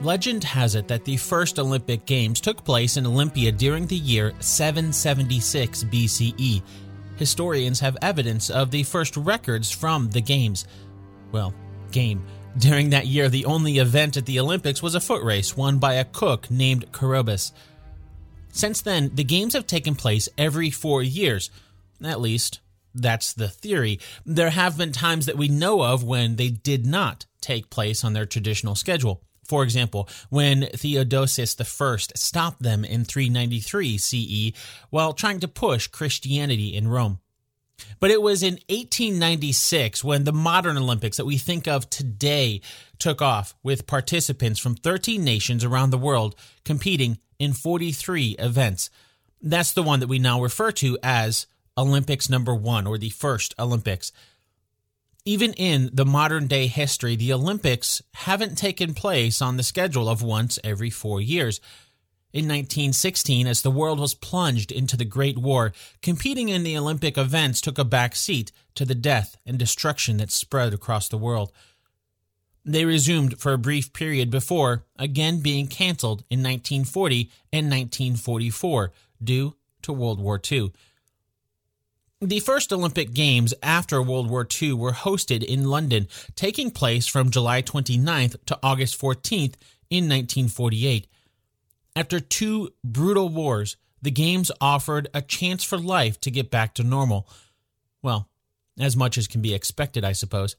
Legend has it that the first Olympic Games took place in Olympia during the year 776 BCE. Historians have evidence of the first records from the Games. During that year, the only event at the Olympics was a foot race won by a cook named Coroebus. Since then, the Games have taken place every 4 years. At least, that's the theory. There have been times that we know of when they did not take place on their traditional schedule. For example, when Theodosius I stopped them in 393 CE while trying to push Christianity in Rome. But it was in 1896 when the modern Olympics that we think of today took off, with participants from 13 nations around the world competing in 43 events. That's the one that we now refer to as Olympics number 1, or the first Olympics. Even in the modern day history, the Olympics haven't taken place on the schedule of once every 4 years. In 1916, as the world was plunged into the Great War, competing in the Olympic events took a back seat to the death and destruction that spread across the world. They resumed for a brief period before, again being canceled in 1940 and 1944 due to World War II. The first Olympic Games after World War II were hosted in London, taking place from July 29th to August 14th in 1948. After two brutal wars, the Games offered a chance for life to get back to normal. Well, as much as can be expected, I suppose.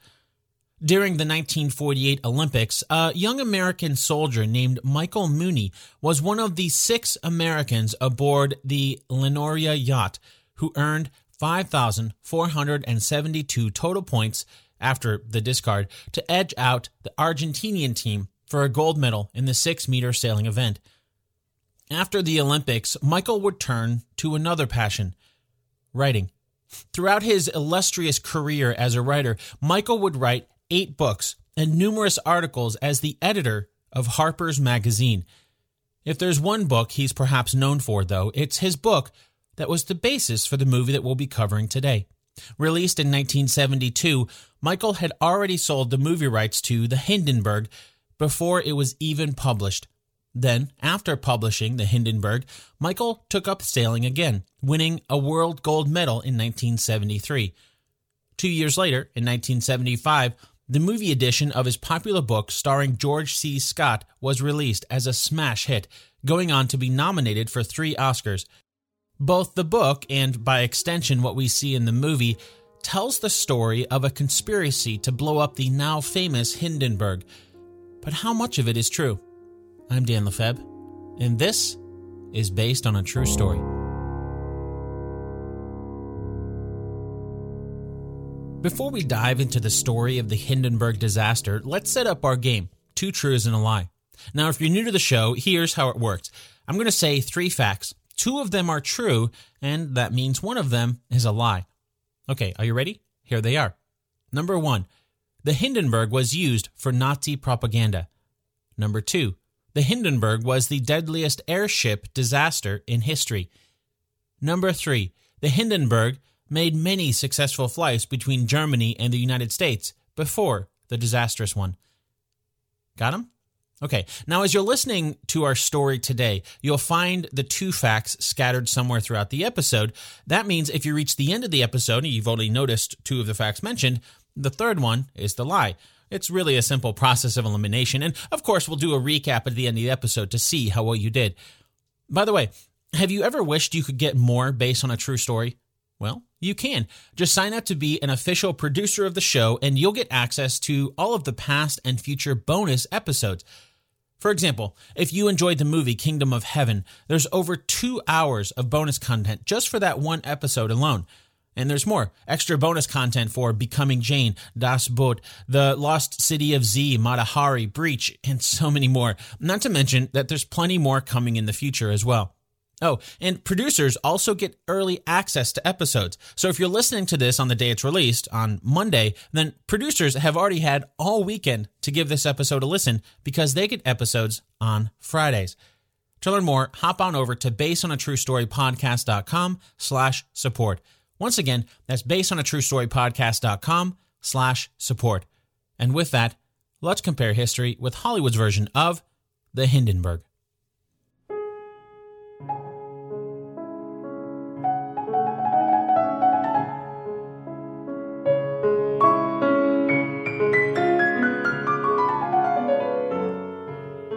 During the 1948 Olympics, a young American soldier named Michael Mooney was one of the 6 Americans aboard the Lenoria yacht who earned 5,472 total points after the discard to edge out the Argentinian team for a gold medal in the 6-meter sailing event. After the Olympics, Michael would turn to another passion: writing. Throughout his illustrious career as a writer, Michael would write 8 books and numerous articles as the editor of Harper's Magazine. If there's one book he's perhaps known for, though, it's his book that was the basis for the movie that we'll be covering today. Released in 1972, Michael had already sold the movie rights to The Hindenburg before it was even published. Then, after publishing The Hindenburg, Michael took up sailing again, winning a world gold medal in 1973. 2 years later, in 1975, the movie edition of his popular book starring George C. Scott was released as a smash hit, going on to be nominated for 3 Oscars. Both the book, and by extension what we see in the movie, tells the story of a conspiracy to blow up the now famous Hindenburg. But how much of it is true? I'm Dan LeFebvre, and this is Based on a True Story. Before we dive into the story of the Hindenburg disaster, let's set up our game, 2 truths and a lie. Now, if you're new to the show, here's how it works. I'm going to say 3 facts. 2 of them are true, and that means 1 of them is a lie. Okay, are you ready? Here they are. Number 1, the Hindenburg was used for Nazi propaganda. Number 2, the Hindenburg was the deadliest airship disaster in history. Number 3, the Hindenburg made many successful flights between Germany and the United States before the disastrous one. Got him? Okay, now as you're listening to our story today, you'll find the 2 facts scattered somewhere throughout the episode. That means if you reach the end of the episode and you've only noticed 2 of the facts mentioned, the third one is the lie. It's really a simple process of elimination, and of course we'll do a recap at the end of the episode to see how well you did. By the way, have you ever wished you could get more Based on a True Story? Well, you can. Just sign up to be an official producer of the show, and you'll get access to all of the past and future bonus episodes. For example, if you enjoyed the movie Kingdom of Heaven, there's over 2 hours of bonus content just for that one episode alone. And there's more extra bonus content for Becoming Jane, Das Boot, The Lost City of Z, Mata Hari, Breach, and so many more. Not to mention that there's plenty more coming in the future as well. Oh, and producers also get early access to episodes. So if you're listening to this on the day it's released, on Monday, then producers have already had all weekend to give this episode a listen because they get episodes on Fridays. To learn more, hop on over to basedonatruestorypodcast.com/support. Once again, that's basedonatruestorypodcast.com/support. And with that, let's compare history with Hollywood's version of The Hindenburg.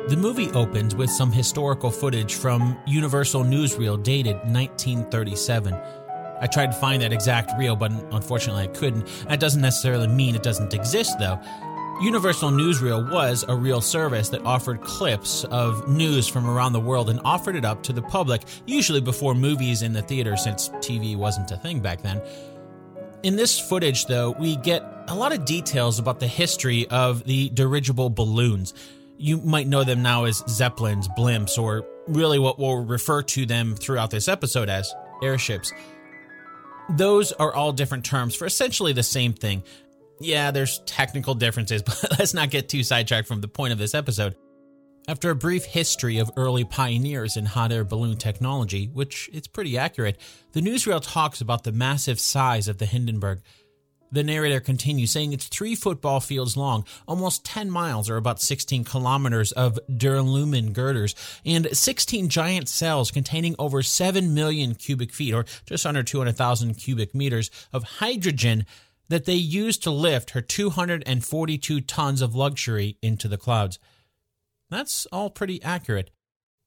The movie opens with some historical footage from Universal Newsreel dated 1937. I tried to find that exact reel, but unfortunately I couldn't. That doesn't necessarily mean it doesn't exist, though. Universal Newsreel was a real service that offered clips of news from around the world and offered it up to the public, usually before movies in the theater, since TV wasn't a thing back then. In this footage, though, we get a lot of details about the history of the dirigible balloons. You might know them now as Zeppelins, blimps, or really what we'll refer to them throughout this episode as airships. Those are all different terms for essentially the same thing. Yeah, there's technical differences, but let's not get too sidetracked from the point of this episode. After a brief history of early pioneers in hot air balloon technology, which it's pretty accurate, the newsreel talks about the massive size of the Hindenburg. The narrator continues, saying it's 3 football fields long, almost 10 miles or about 16 kilometers of duralumin girders, and 16 giant cells containing over 7 million cubic feet or just under 200,000 cubic meters of hydrogen that they used to lift her 242 tons of luxury into the clouds. That's all pretty accurate.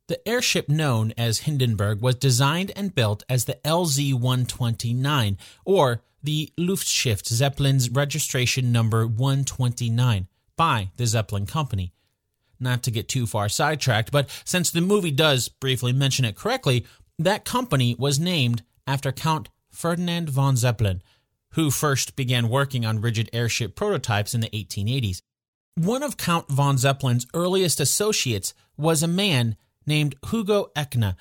The airship known as Hindenburg was designed and built as the LZ 129, or the Luftschiff Zeppelin's registration number 129, by the Zeppelin Company. Not to get too far sidetracked, but since the movie does briefly mention it correctly, that company was named after Count Ferdinand von Zeppelin, who first began working on rigid airship prototypes in the 1880s. One of Count von Zeppelin's earliest associates was a man named Hugo Eckener.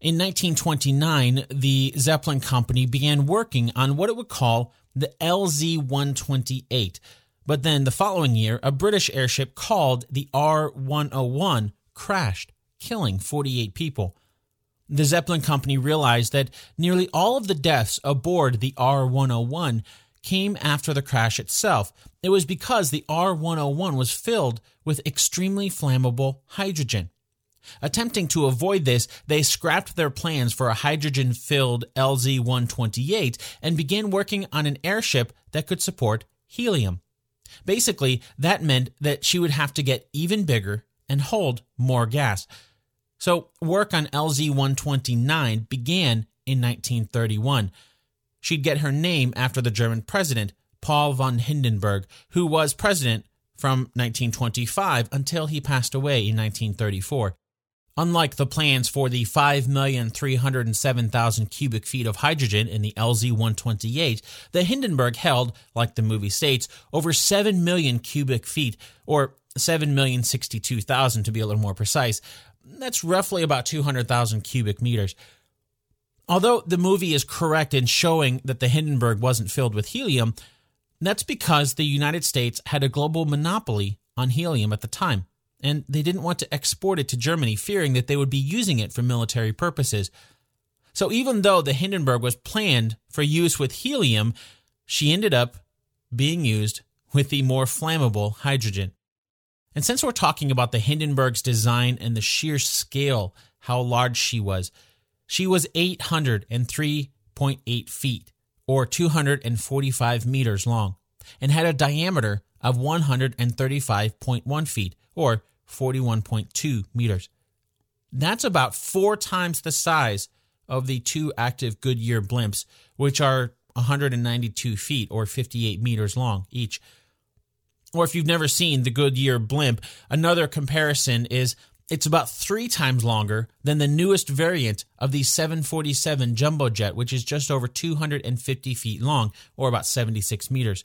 In 1929, the Zeppelin Company began working on what it would call the LZ 128, but then the following year, a British airship called the R-101 crashed, killing 48 people. The Zeppelin Company realized that nearly all of the deaths aboard the R-101 came after the crash itself. It was because the R-101 was filled with extremely flammable hydrogen. Attempting to avoid this, they scrapped their plans for a hydrogen-filled LZ-128 and began working on an airship that could support helium. Basically, that meant that she would have to get even bigger and hold more gas. So work on LZ-129 began in 1931. She'd get her name after the German president, Paul von Hindenburg, who was president from 1925 until he passed away in 1934. Unlike the plans for the 5,307,000 cubic feet of hydrogen in the LZ-128, the Hindenburg held, like the movie states, over 7 million cubic feet, or 7,062,000 to be a little more precise. That's roughly about 200,000 cubic meters. Although the movie is correct in showing that the Hindenburg wasn't filled with helium, that's because the United States had a global monopoly on helium at the time, and they didn't want to export it to Germany, fearing that they would be using it for military purposes. So even though the Hindenburg was planned for use with helium, she ended up being used with the more flammable hydrogen. And since we're talking about the Hindenburg's design and the sheer scale, how large she was 803.8 feet, or 245 meters long, and had a diameter of 135.1 feet, or 41.2 meters. That's about 4 times the size of the 2 active Goodyear blimps, which are 192 feet, or 58 meters long each. Or if you've never seen the Goodyear blimp, another comparison is it's about 3 times longer than the newest variant of the 747 jumbo jet, which is just over 250 feet long, or about 76 meters.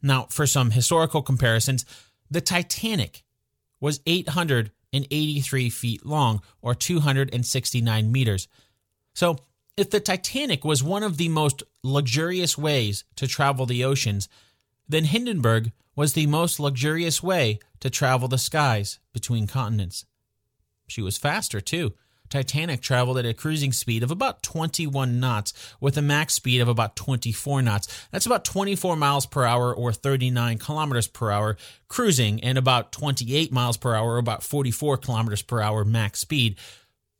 Now, for some historical comparisons, the Titanic was 883 feet long, or 269 meters. So, if the Titanic was one of the most luxurious ways to travel the oceans, then Hindenburg was the most luxurious way to travel the skies between continents. She was faster, too, Titanic traveled at a cruising speed of about 21 knots with a max speed of about 24 knots. That's about 24 miles per hour or 39 kilometers per hour cruising and about 28 miles per hour or about 44 kilometers per hour max speed.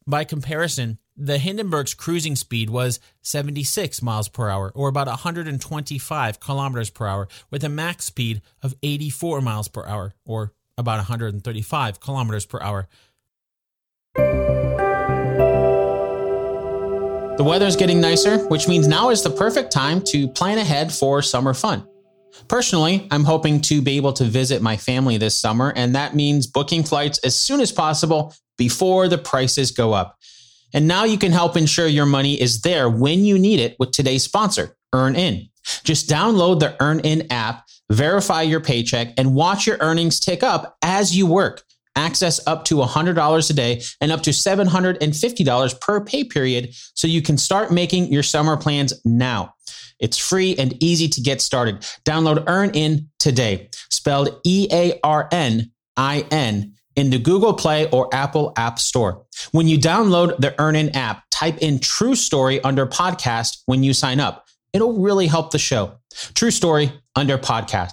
By comparison, the Hindenburg's cruising speed was 76 miles per hour or about 125 kilometers per hour with a max speed of 84 miles per hour or about 135 kilometers per hour. The weather's getting nicer, which means now is the perfect time to plan ahead for summer fun. Personally, I'm hoping to be able to visit my family this summer, and that means booking flights as soon as possible before the prices go up. And now you can help ensure your money is there when you need it with today's sponsor, EarnIn. Just download the EarnIn app, verify your paycheck, and watch your earnings tick up as you work. Access up to $100 a day and up to $750 per pay period so you can start making your summer plans now. It's free and easy to get started. Download EarnIn today, spelled EarnIn, in the Google Play or Apple App Store. When you download the EarnIn app, type in True Story under podcast when you sign up. It'll really help the show. True Story under podcast.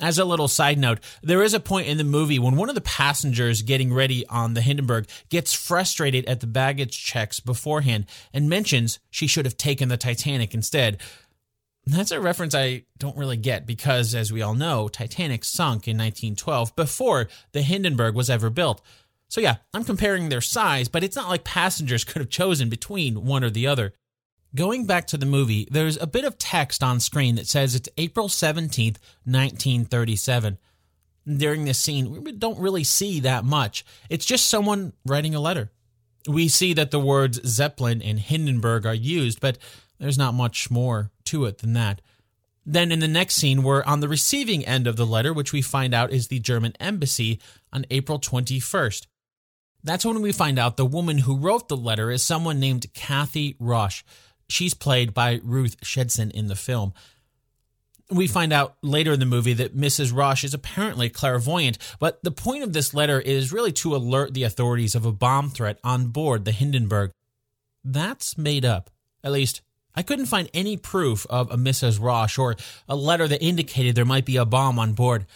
As a little side note, there is a point in the movie when one of the passengers getting ready on the Hindenburg gets frustrated at the baggage checks beforehand and mentions she should have taken the Titanic instead. That's a reference I don't really get because, as we all know, Titanic sunk in 1912 before the Hindenburg was ever built. So yeah, I'm comparing their size, but it's not like passengers could have chosen between one or the other. Going back to the movie, there's a bit of text on screen that says it's April 17th, 1937. During this scene, we don't really see that much. It's just someone writing a letter. We see that the words Zeppelin and Hindenburg are used, but there's not much more to it than that. Then in the next scene, we're on the receiving end of the letter, which we find out is the German embassy on April 21st. That's when we find out the woman who wrote the letter is someone named Kathy Rush. She's played by Ruth Shelton in the film. We find out later in the movie that Mrs. Rush is apparently clairvoyant, but the point of this letter is really to alert the authorities of a bomb threat on board the Hindenburg. That's made up. At least, I couldn't find any proof of a Mrs. Rush or a letter that indicated there might be a bomb on board.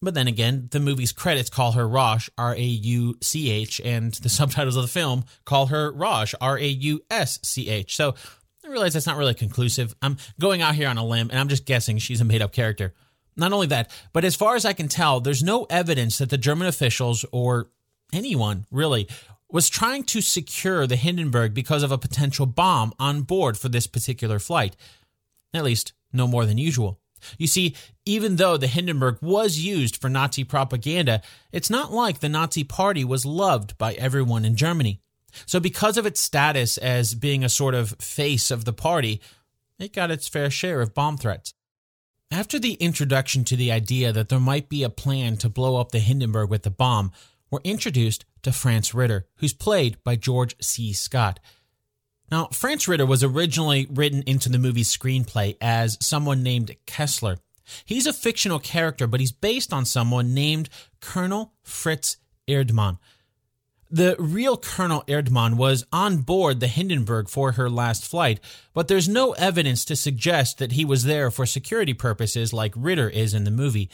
But then again, the movie's credits call her Rausch, R-A-U-C-H, and the subtitles of the film call her Rausch, R-A-U-S-C-H. So I realize that's not really conclusive. I'm going out here on a limb, and I'm just guessing she's a made-up character. Not only that, but as far as I can tell, there's no evidence that the German officials, or anyone really, was trying to secure the Hindenburg because of a potential bomb on board for this particular flight. At least, no more than usual. You see, even though the Hindenburg was used for Nazi propaganda, it's not like the Nazi Party was loved by everyone in Germany. So because of its status as being a sort of face of the party, it got its fair share of bomb threats. After the introduction to the idea that there might be a plan to blow up the Hindenburg with the bomb, we're introduced to France Ritter, who's played by George C. Scott. Now, France Ritter was originally written into the movie's screenplay as someone named Kessler. He's a fictional character, but he's based on someone named Colonel Fritz Erdmann. The real Colonel Erdmann was on board the Hindenburg for her last flight, but there's no evidence to suggest that he was there for security purposes like Ritter is in the movie.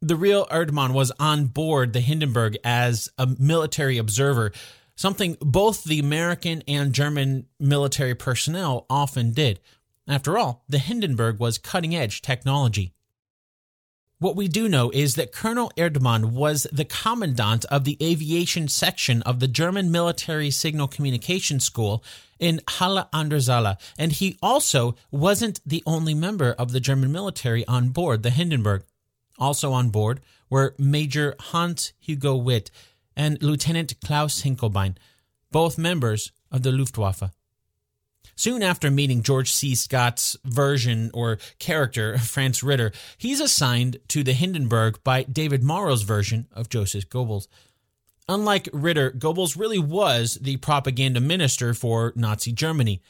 The real Erdmann was on board the Hindenburg as a military observer, something both the American and German military personnel often did. After all, the Hindenburg was cutting-edge technology. What we do know is that Colonel Erdmann was the commandant of the aviation section of the German Military Signal Communication School in Halle an der Saale, and he also wasn't the only member of the German military on board the Hindenburg. Also on board were Major Hans-Hugo Witt and Lieutenant Klaus Hinkelbein, both members of the Luftwaffe. Soon after meeting George C. Scott's version or character, Franz Ritter, he's assigned to the Hindenburg by David Morrow's version of Joseph Goebbels. Unlike Ritter, Goebbels really was the propaganda minister for Nazi Germany.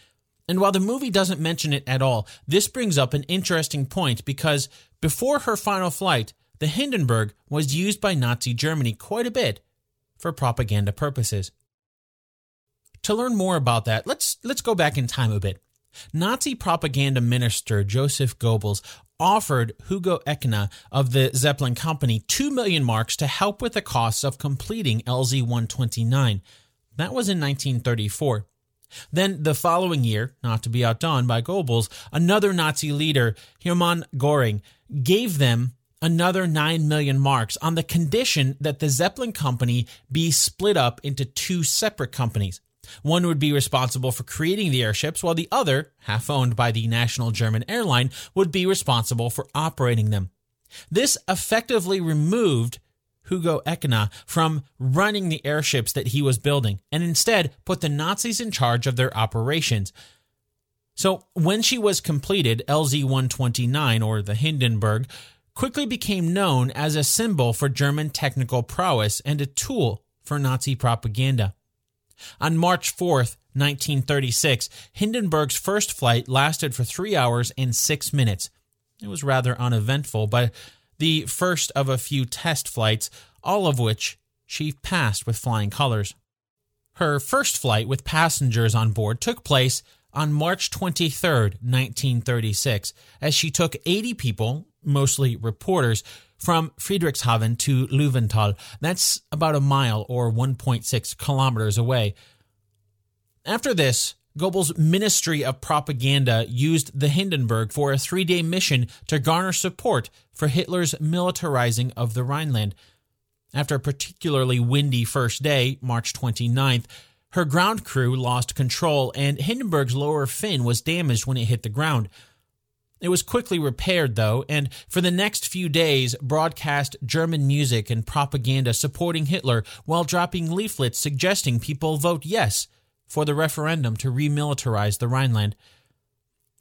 And while the movie doesn't mention it at all, this brings up an interesting point because before her final flight, the Hindenburg was used by Nazi Germany quite a bit for propaganda purposes. To learn more about that, let's go back in time a bit. Nazi propaganda minister Joseph Goebbels offered Hugo Eckener of the Zeppelin Company 2 million marks to help with the costs of completing LZ 129. That was in 1934. Then the following year, not to be outdone by Goebbels, another Nazi leader, Hermann Göring, gave them another 9 million marks on the condition that the Zeppelin Company be split up into two separate companies. One would be responsible for creating the airships, while the other, half owned by the national German airline, would be responsible for operating them. This effectively removed Hugo Eckener from running the airships that he was building and instead put the Nazis in charge of their operations. So when she was completed, LZ-129, or the Hindenburg, quickly became known as a symbol for German technical prowess and a tool for Nazi propaganda. On March 4th, 1936, Hindenburg's first flight lasted for 3 hours and 6 minutes. It was rather uneventful, but the first of a few test flights, all of which she passed with flying colors. Her first flight with passengers on board took place on March 23rd, 1936, as she took 80 people, mostly reporters, from Friedrichshafen to Löwenthal. That's about a mile or 1.6 kilometers away. After this, Goebbels' Ministry of Propaganda used the Hindenburg for a 3-day mission to garner support for Hitler's militarizing of the Rhineland. After a particularly windy first day, March 29th, her ground crew lost control and Hindenburg's lower fin was damaged when it hit the ground. It was quickly repaired, though, and for the next few days broadcast German music and propaganda supporting Hitler while dropping leaflets suggesting people vote yes for the referendum to remilitarize the Rhineland.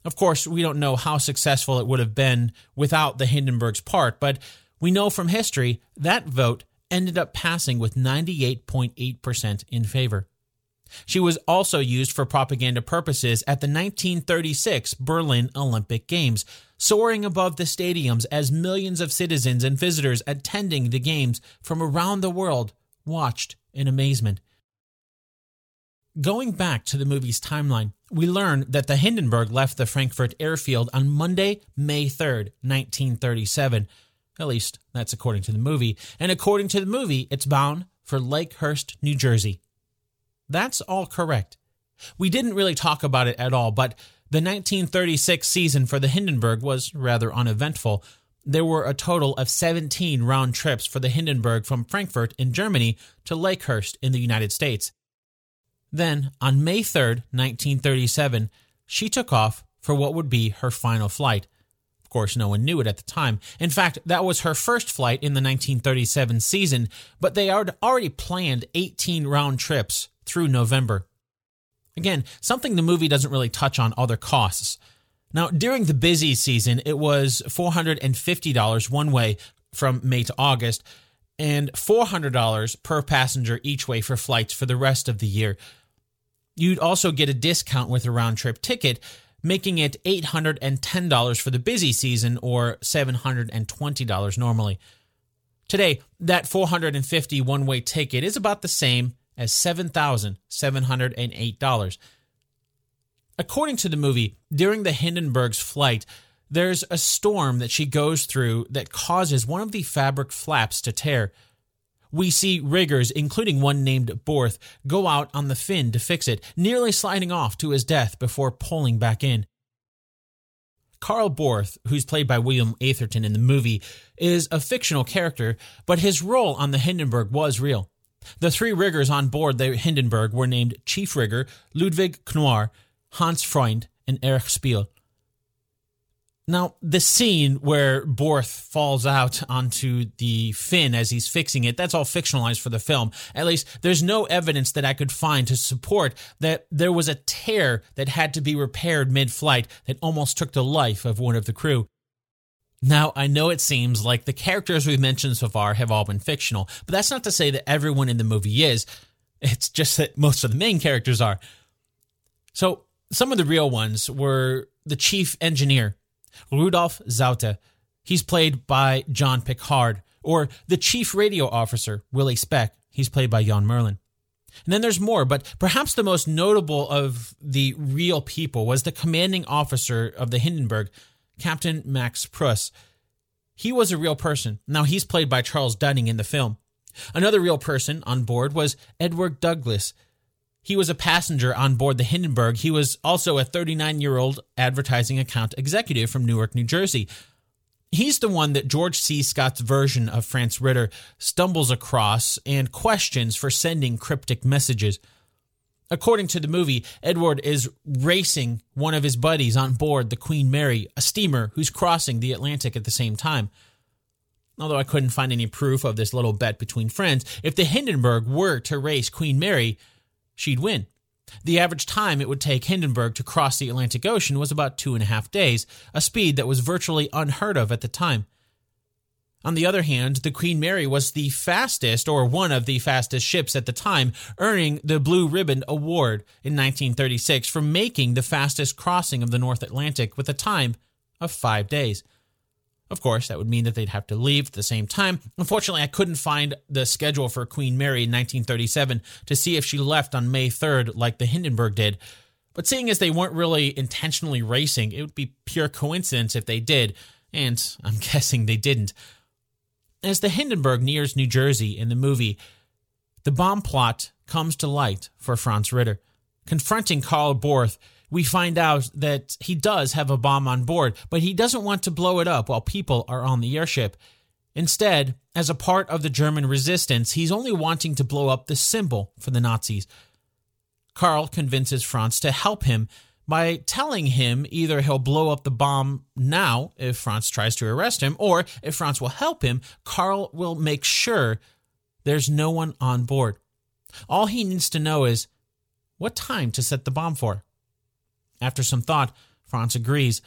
Of course, we don't know how successful it would have been without the Hindenburg's part, but we know from history that vote ended up passing with 98.8% in favor. She was also used for propaganda purposes at the 1936 Berlin Olympic Games, soaring above the stadiums as millions of citizens and visitors attending the games from around the world watched in amazement. Going back to the movie's timeline, we learn that the Hindenburg left the Frankfurt Airfield on Monday, May 3rd, 1937. At least, that's according to the movie. And according to the movie, it's bound for Lakehurst, New Jersey. That's all correct. We didn't really talk about it at all, but the 1936 season for the Hindenburg was rather uneventful. There were a total of 17 round trips for the Hindenburg from Frankfurt in Germany to Lakehurst in the United States. Then, on May 3rd, 1937, she took off for what would be her final flight. Of course, no one knew it at the time. In fact, that was her first flight in the 1937 season, but they had already planned 18 round trips through November. Again, something the movie doesn't really touch on are the costs. Now, during the busy season, it was $450 one way from May to August, and $400 per passenger each way for flights for the rest of the year. You'd also get a discount with a round-trip ticket, making it $810 for the busy season or $720 normally. Today, that $450 one-way ticket is about the same as $7,708. According to the movie, during the Hindenburg's flight, there's a storm that she goes through that causes one of the fabric flaps to tear. We see riggers, including one named Borth, go out on the fin to fix it, nearly sliding off to his death before pulling back in. Carl Borth, who's played by William Atherton in the movie, is a fictional character, but his role on the Hindenburg was real. The three riggers on board the Hindenburg were named Chief Rigger Ludwig Knorr, Hans Freund, and Erich Spiel. Now, the scene where Borth falls out onto the fin as he's fixing it, that's all fictionalized for the film. At least there's no evidence that I could find to support that there was a tear that had to be repaired mid-flight that almost took the life of one of the crew. Now, I know it seems like the characters we've mentioned so far have all been fictional, but that's not to say that everyone in the movie is. It's just that most of the main characters are. So some of the real ones were the chief engineer, Rudolf Sauter. He's played by John Picard. Or the chief radio officer, Willie Speck. He's played by Jan Merlin. And then there's more, but perhaps the most notable of the real people was the commanding officer of the Hindenburg, Captain Max Pruss. He was a real person. Now, he's played by Charles Dunning in the film. Another real person on board was Edward Douglas. He was a passenger on board the Hindenburg. He was also a 39-year-old advertising account executive from Newark, New Jersey. He's the one that George C. Scott's version of Franz Ritter stumbles across and questions for sending cryptic messages. According to the movie, Edward is racing one of his buddies on board the Queen Mary, a steamer who's crossing the Atlantic at the same time. Although I couldn't find any proof of this little bet between friends, if the Hindenburg were to race Queen Mary, she'd win. The average time it would take Hindenburg to cross the Atlantic Ocean was about 2.5 days, a speed that was virtually unheard of at the time. On the other hand, the Queen Mary was the fastest, or one of the fastest ships at the time, earning the Blue Ribbon Award in 1936 for making the fastest crossing of the North Atlantic with a time of 5 days. Of course, that would mean that they'd have to leave at the same time. Unfortunately, I couldn't find the schedule for Queen Mary in 1937 to see if she left on May 3rd like the Hindenburg did. But seeing as they weren't really intentionally racing, it would be pure coincidence if they did, and I'm guessing they didn't. As the Hindenburg nears New Jersey in the movie, the bomb plot comes to light for Franz Ritter. Confronting Karl Borth, we find out that he does have a bomb on board, but he doesn't want to blow it up while people are on the airship. Instead, as a part of the German resistance, he's only wanting to blow up the symbol for the Nazis. Karl convinces Franz to help him by telling him either he'll blow up the bomb now if Franz tries to arrest him, or if Franz will help him, Karl will make sure there's no one on board. All he needs to know is what time to set the bomb for. After some thought, Franz agrees.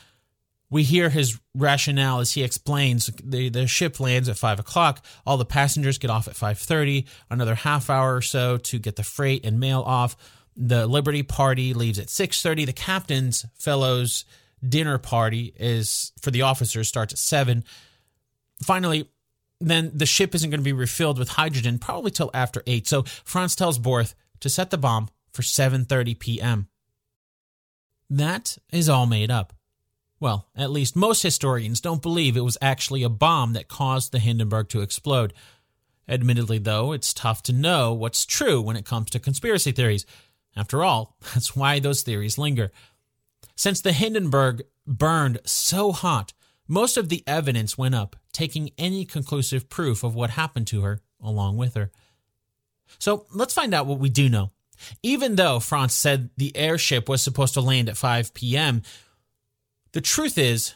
We hear his rationale as he explains the ship lands at 5 o'clock, all the passengers get off at 5:30, another half hour or so to get the freight and mail off, the Liberty Party leaves at 6:30, the captain's fellows dinner party is for the officers starts at 7. Finally, then the ship isn't going to be refilled with hydrogen probably till after 8, so Franz tells Borth to set the bomb for 7:30 p.m. That is all made up. Well, at least most historians don't believe it was actually a bomb that caused the Hindenburg to explode. Admittedly, though, it's tough to know what's true when it comes to conspiracy theories. After all, that's why those theories linger. Since the Hindenburg burned so hot, most of the evidence went up, taking any conclusive proof of what happened to her along with her. So let's find out what we do know. Even though Franz said the airship was supposed to land at 5 p.m., the truth is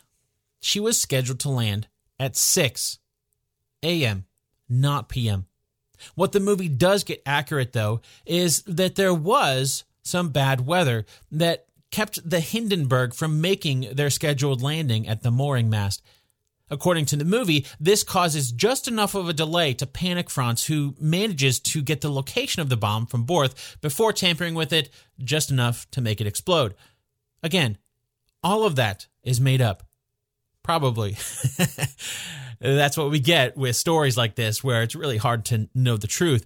she was scheduled to land at 6 a.m., not p.m. What the movie does get accurate, though, is that there was some bad weather that kept the Hindenburg from making their scheduled landing at the mooring mast. According to the movie, this causes just enough of a delay to panic Franz, who manages to get the location of the bomb from Borth before tampering with it just enough to make it explode. Again, all of that is made up. Probably. That's what we get with stories like this, where it's really hard to know the truth.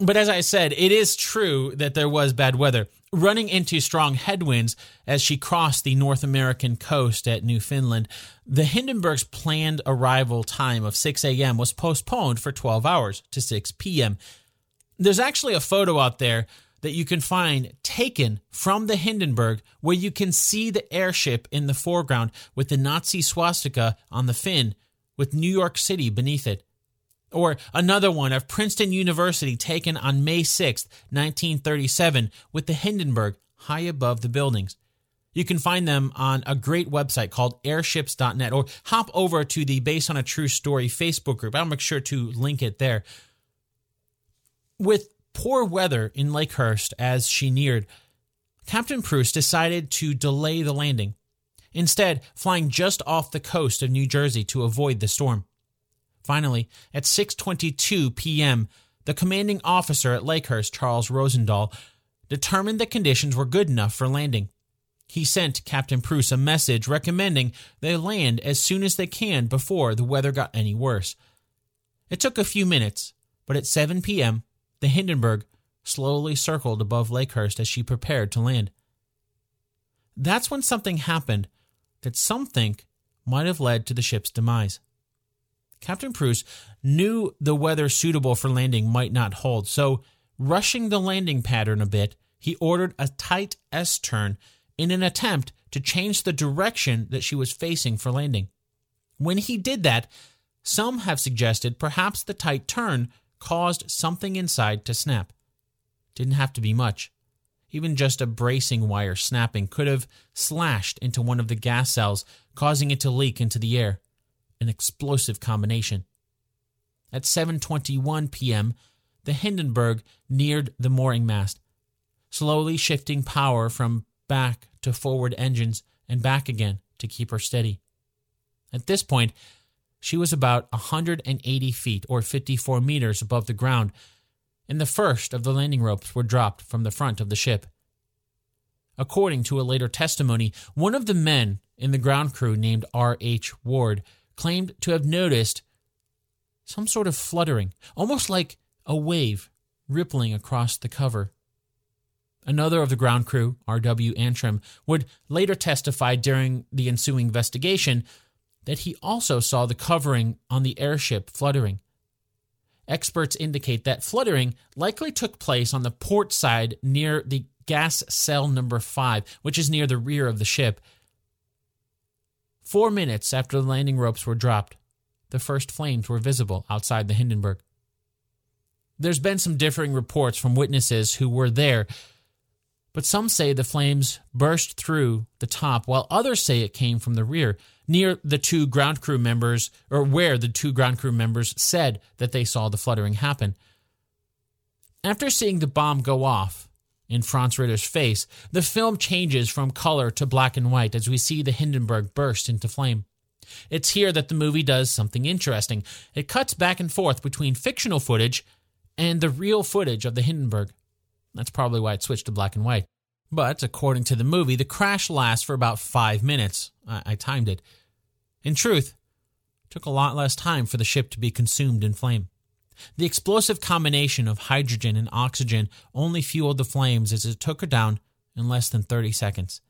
But as I said, it is true that there was bad weather, running into strong headwinds as she crossed the North American coast at Newfoundland. The Hindenburg's planned arrival time of 6 a.m. was postponed for 12 hours to 6 p.m. There's actually a photo out there that you can find taken from the Hindenburg where you can see the airship in the foreground with the Nazi swastika on the fin with New York City beneath it. Or another one of Princeton University taken on May 6, 1937, with the Hindenburg high above the buildings. You can find them on a great website called airships.net, or hop over to the Based on a True Story Facebook group. I'll make sure to link it there. With poor weather in Lakehurst as she neared, Captain Proust decided to delay the landing, instead flying just off the coast of New Jersey to avoid the storm. Finally, at 6:22 p.m., the commanding officer at Lakehurst, Charles Rosendahl, determined that conditions were good enough for landing. He sent Captain Proust a message recommending they land as soon as they can before the weather got any worse. It took a few minutes, but at 7 p.m., the Hindenburg slowly circled above Lakehurst as she prepared to land. That's when something happened that some think might have led to the ship's demise. Captain Proust knew the weather suitable for landing might not hold, so rushing the landing pattern a bit, he ordered a tight S-turn in an attempt to change the direction that she was facing for landing. When he did that, some have suggested perhaps the tight turn caused something inside to snap. Didn't have to be much. Even just a bracing wire snapping could have slashed into one of the gas cells, causing it to leak into the air. An explosive combination. At 7:21 p.m., the Hindenburg neared the mooring mast, slowly shifting power from back to forward engines and back again to keep her steady. At this point, she was about 180 feet or 54 meters above the ground, and the first of the landing ropes were dropped from the front of the ship. According to a later testimony, one of the men in the ground crew named R.H. Ward claimed to have noticed some sort of fluttering, almost like a wave rippling across the cover. Another of the ground crew, R.W. Antrim, would later testify during the ensuing investigation that he also saw the covering on the airship fluttering. Experts indicate that fluttering likely took place on the port side near the gas cell number 5, which is near the rear of the ship. 4 minutes after the landing ropes were dropped, the first flames were visible outside the Hindenburg. There's been some differing reports from witnesses who were there, but some say the flames burst through the top, while others say it came from the rear, near the two ground crew members, or where the two ground crew members said that they saw the fluttering happen. After seeing the bomb go off in Franz Ritter's face, the film changes from color to black and white as we see the Hindenburg burst into flame. It's here that the movie does something interesting. It cuts back and forth between fictional footage and the real footage of the Hindenburg. That's probably why it switched to black and white. But, according to the movie, the crash lasts for about 5 minutes. I timed it. In truth, it took a lot less time for the ship to be consumed in flame. The explosive combination of hydrogen and oxygen only fueled the flames, as it took her down in less than 30 seconds.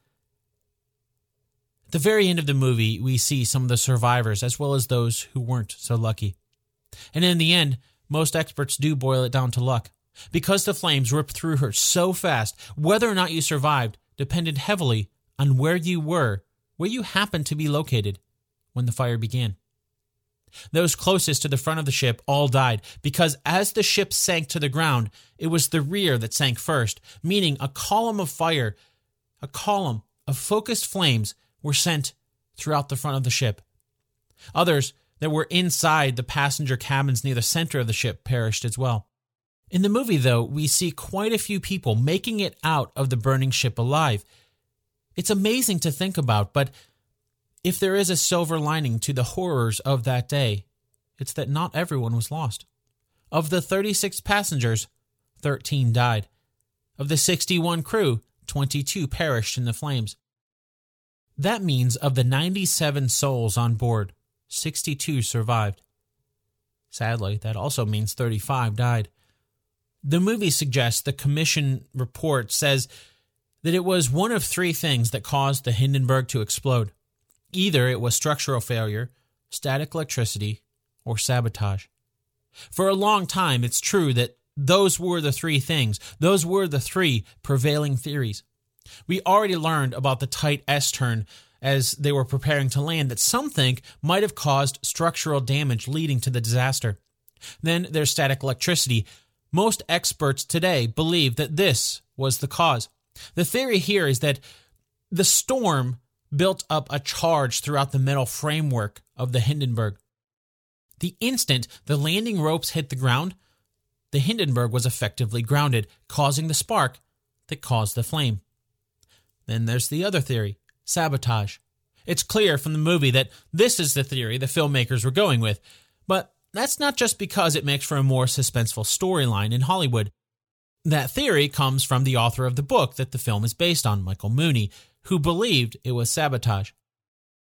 At the very end of the movie, we see some of the survivors, as well as those who weren't so lucky. And in the end, most experts do boil it down to luck. Because the flames ripped through her so fast, whether or not you survived depended heavily on where you happened to be located when the fire began. Those closest to the front of the ship all died, because as the ship sank to the ground, it was the rear that sank first, meaning a column of focused flames were sent throughout the front of the ship. Others that were inside the passenger cabins near the center of the ship perished as well. In the movie, though, we see quite a few people making it out of the burning ship alive. It's amazing to think about, but if there is a silver lining to the horrors of that day, it's that not everyone was lost. Of the 36 passengers, 13 died. Of the 61 crew, 22 perished in the flames. That means of the 97 souls on board, 62 survived. Sadly, that also means 35 died. The movie suggests the commission report says that it was one of three things that caused the Hindenburg to explode. Either it was structural failure, static electricity, or sabotage. For a long time, it's true that those were the three things. Those were the three prevailing theories. We already learned about the tight S-turn as they were preparing to land that some think might have caused structural damage leading to the disaster. Then there's static electricity. Most experts today believe that this was the cause. The theory here is that The storm built up a charge throughout the metal framework of the Hindenburg. The instant the landing ropes hit the ground, the Hindenburg was effectively grounded, causing the spark that caused the flame. Then there's the other theory, sabotage. It's clear from the movie that this is the theory the filmmakers were going with, but that's not just because it makes for a more suspenseful storyline in Hollywood. That theory comes from the author of the book that the film is based on, Michael Mooney, who believed it was sabotage.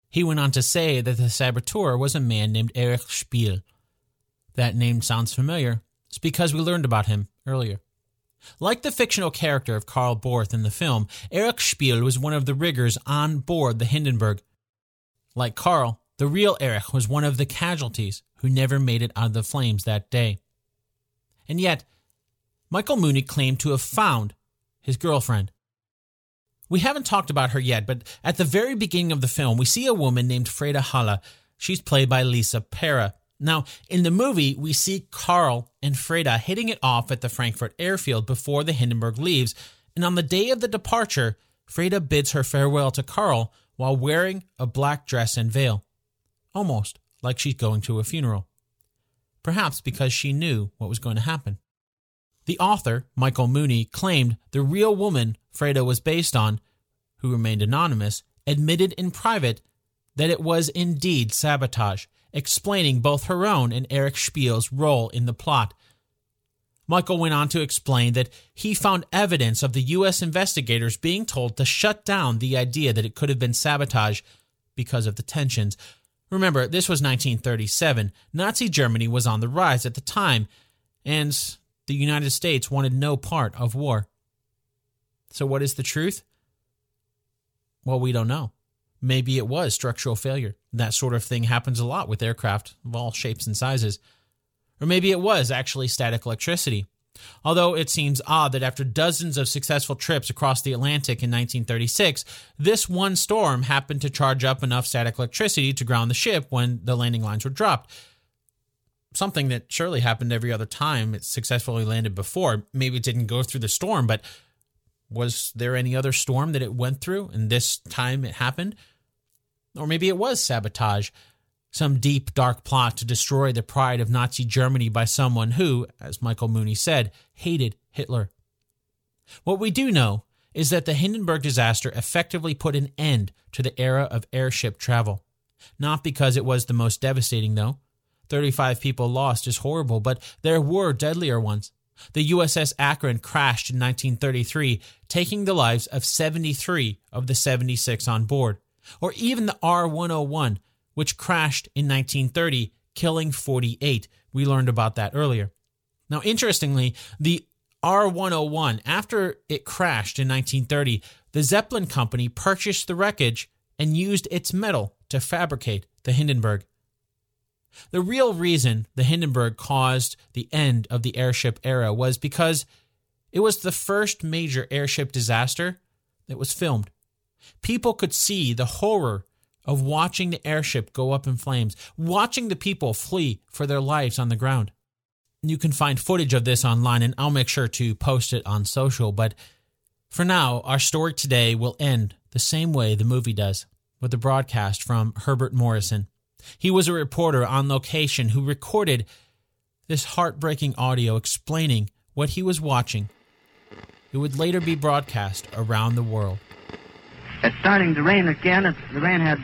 He went on to say that the saboteur was a man named Erich Spiel. That name sounds familiar. It's because we learned about him earlier. Like the fictional character of Karl Borth in the film, Erich Spiel was one of the riggers on board the Hindenburg. Like Karl, the real Erich was one of the casualties who never made it out of the flames that day. And yet, Michael Mooney claimed to have found his girlfriend. We haven't talked about her yet, but at the very beginning of the film, we see a woman named Freda Halle. She's played by Lisa Pera. Now, in the movie, we see Karl and Freda hitting it off at the Frankfurt Airfield before the Hindenburg leaves, and on the day of the departure, Freda bids her farewell to Karl while wearing a black dress and veil, almost like she's going to a funeral, perhaps because she knew what was going to happen. The author, Michael Mooney, claimed the real woman Freda was based on, who remained anonymous, admitted in private that it was indeed sabotage, explaining both her own and Erich Spiel's role in the plot. Michael went on to explain that he found evidence of the U.S. investigators being told to shut down the idea that it could have been sabotage because of the tensions. Remember, this was 1937. Nazi Germany was on the rise at the time, and the United States wanted no part of war. So what is the truth? Well, we don't know. Maybe it was structural failure. That sort of thing happens a lot with aircraft of all shapes and sizes. Or maybe it was actually static electricity. Although it seems odd that after dozens of successful trips across the Atlantic in 1936, this one storm happened to charge up enough static electricity to ground the ship when the landing lines were dropped. Something that surely happened every other time it successfully landed before. Maybe it didn't go through the storm, but was there any other storm that it went through and this time it happened? Or maybe it was sabotage, some deep, dark plot to destroy the pride of Nazi Germany by someone who, as Michael Mooney said, hated Hitler. What we do know is that the Hindenburg disaster effectively put an end to the era of airship travel. Not because it was the most devastating, though. 35 people lost is horrible, but there were deadlier ones. The USS Akron crashed in 1933, taking the lives of 73 of the 76 on board, or even the R-101, which crashed in 1930, killing 48. We learned about that earlier. Now, interestingly, the R-101, after it crashed in 1930, the Zeppelin Company purchased the wreckage and used its metal to fabricate the Hindenburg. The real reason the Hindenburg caused the end of the airship era was because it was the first major airship disaster that was filmed. People could see the horror of watching the airship go up in flames, watching the people flee for their lives on the ground. You can find footage of this online, and I'll make sure to post it on social, but for now, our story today will end the same way the movie does, with a broadcast from Herbert Morrison. He was a reporter on location who recorded this heartbreaking audio explaining what he was watching. It would later be broadcast around the world. It's starting to rain again. The rain had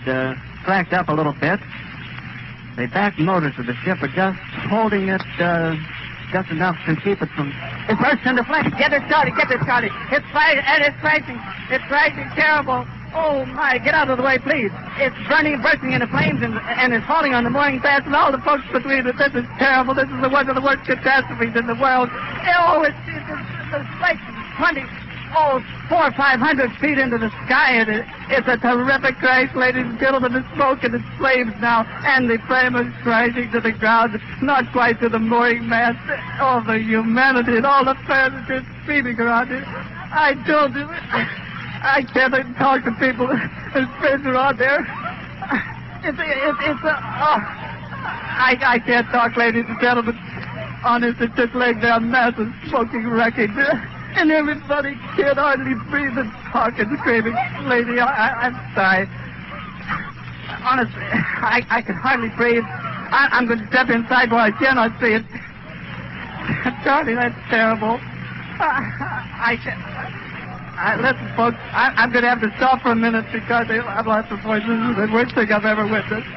slacked up a little bit. The back motors of the ship are just holding it just enough to keep it from... It bursts into flames. Get it started. It's rising, and it's crashing. It's crashing terrible. Oh, my, get out of the way, please. It's burning, bursting into flames, and it's falling on the mooring fast, and all the folks between us. This is terrible. This is one of the worst catastrophes in the world. Oh, it's like 400 or 500 feet into the sky, and it's a terrific crash, ladies and gentlemen. It's smoke and it's flames now, and the flame is crashing to the ground, not quite to the mooring mast. Oh, the humanity and all the passengers speeding around it. I can't even talk to people. There's friends are out there. I can't talk, ladies and gentlemen. Honestly, it's just laying there, a mass of smoking wreckage. and everybody can hardly breathe and talk and screaming. Lady, I'm sorry. Honestly, I can hardly breathe. I'm going to step inside while I cannot see it. Darling, that's terrible. Listen, folks, I'm going to have to stop for a minute because I've lost the voice. This is the worst thing I've ever witnessed.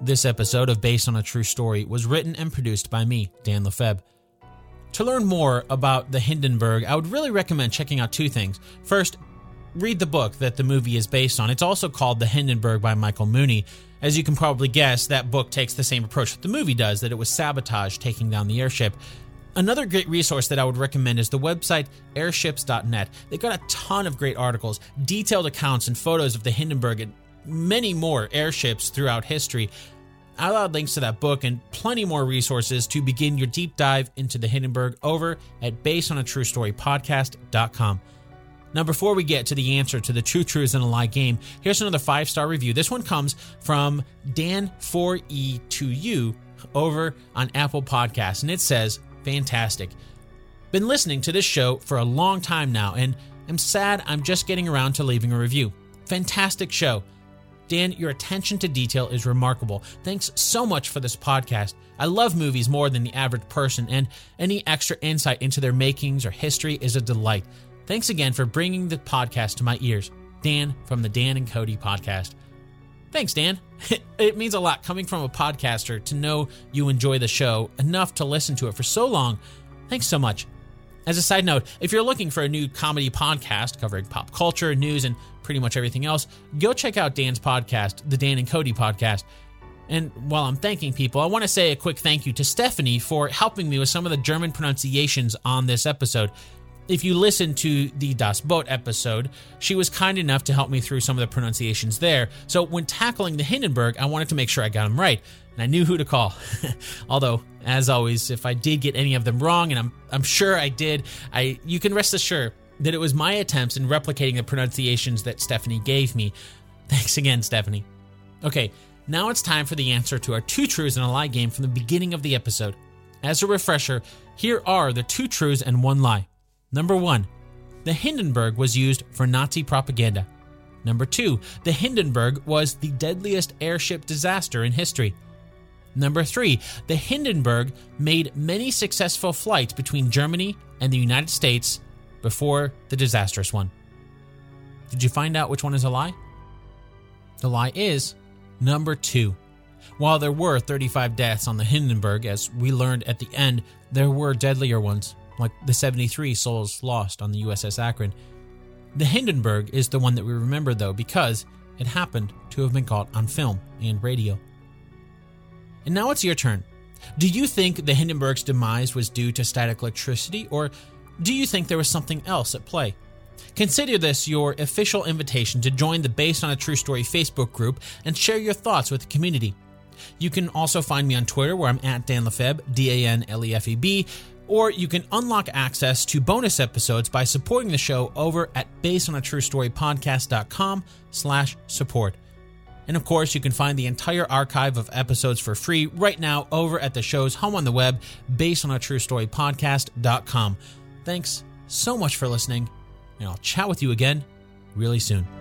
This episode of Based on a True Story was written and produced by me, Dan LeFebvre. To learn more about the Hindenburg, I would really recommend checking out two things. First, read the book that the movie is based on. It's also called The Hindenburg by Michael Mooney. As you can probably guess, that book takes the same approach that the movie does, that it was sabotage taking down the airship. Another great resource that I would recommend is the website airships.net. They've got a ton of great articles, detailed accounts, and photos of the Hindenburg and many more airships throughout history. I'll add links to that book and plenty more resources to begin your deep dive into the Hindenburg over at basedonatruestorypodcast.com. Now, before we get to the answer to the Two Truths and a Lie game, here's another 5-star review. This one comes from Dan4E2U over on Apple Podcasts, and it says, "Fantastic. Been listening to this show for a long time now, and I'm sad I'm just getting around to leaving a review. Fantastic show. Dan, your attention to detail is remarkable. Thanks so much for this podcast. I love movies more than the average person, and any extra insight into their makings or history is a delight. Thanks again for bringing the podcast to my ears. Dan from the Dan and Cody Podcast." Thanks, Dan. It means a lot coming from a podcaster to know you enjoy the show enough to listen to it for so long. Thanks so much. As a side note, if you're looking for a new comedy podcast covering pop culture, news, and pretty much everything else, go check out Dan's podcast, The Dan and Cody Podcast. And while I'm thanking people, I want to say a quick thank you to Stephanie for helping me with some of the German pronunciations on this episode. If you listen to the Das Boot episode, she was kind enough to help me through some of the pronunciations there. So when tackling the Hindenburg, I wanted to make sure I got them right, and I knew who to call. Although, as always, if I did get any of them wrong, and I'm sure I did, you can rest assured that it was my attempts in replicating the pronunciations that Stephanie gave me. Thanks again, Stephanie. Okay, now it's time for the answer to our Two Truths and a Lie game from the beginning of the episode. As a refresher, here are the two truths and one lie. Number 1, the Hindenburg was used for Nazi propaganda. Number 2, the Hindenburg was the deadliest airship disaster in history. Number 3, the Hindenburg made many successful flights between Germany and the United States before the disastrous one. Did you find out which one is a lie? The lie is number 2. While there were 35 deaths on the Hindenburg, as we learned at the end, there were deadlier ones, like the 73 souls lost on the USS Akron. The Hindenburg is the one that we remember, though, because it happened to have been caught on film and radio. And now it's your turn. Do you think the Hindenburg's demise was due to static electricity, or do you think there was something else at play? Consider this your official invitation to join the Based on a True Story Facebook group and share your thoughts with the community. You can also find me on Twitter, where I'm at Dan LeFebvre, D-A-N-L-E-F-E-B, or you can unlock access to bonus episodes by supporting the show over at basedonatruestorypodcast.com/support. And of course, you can find the entire archive of episodes for free right now over at the show's home on the web, basedonatruestorypodcast.com. Thanks so much for listening, and I'll chat with you again really soon.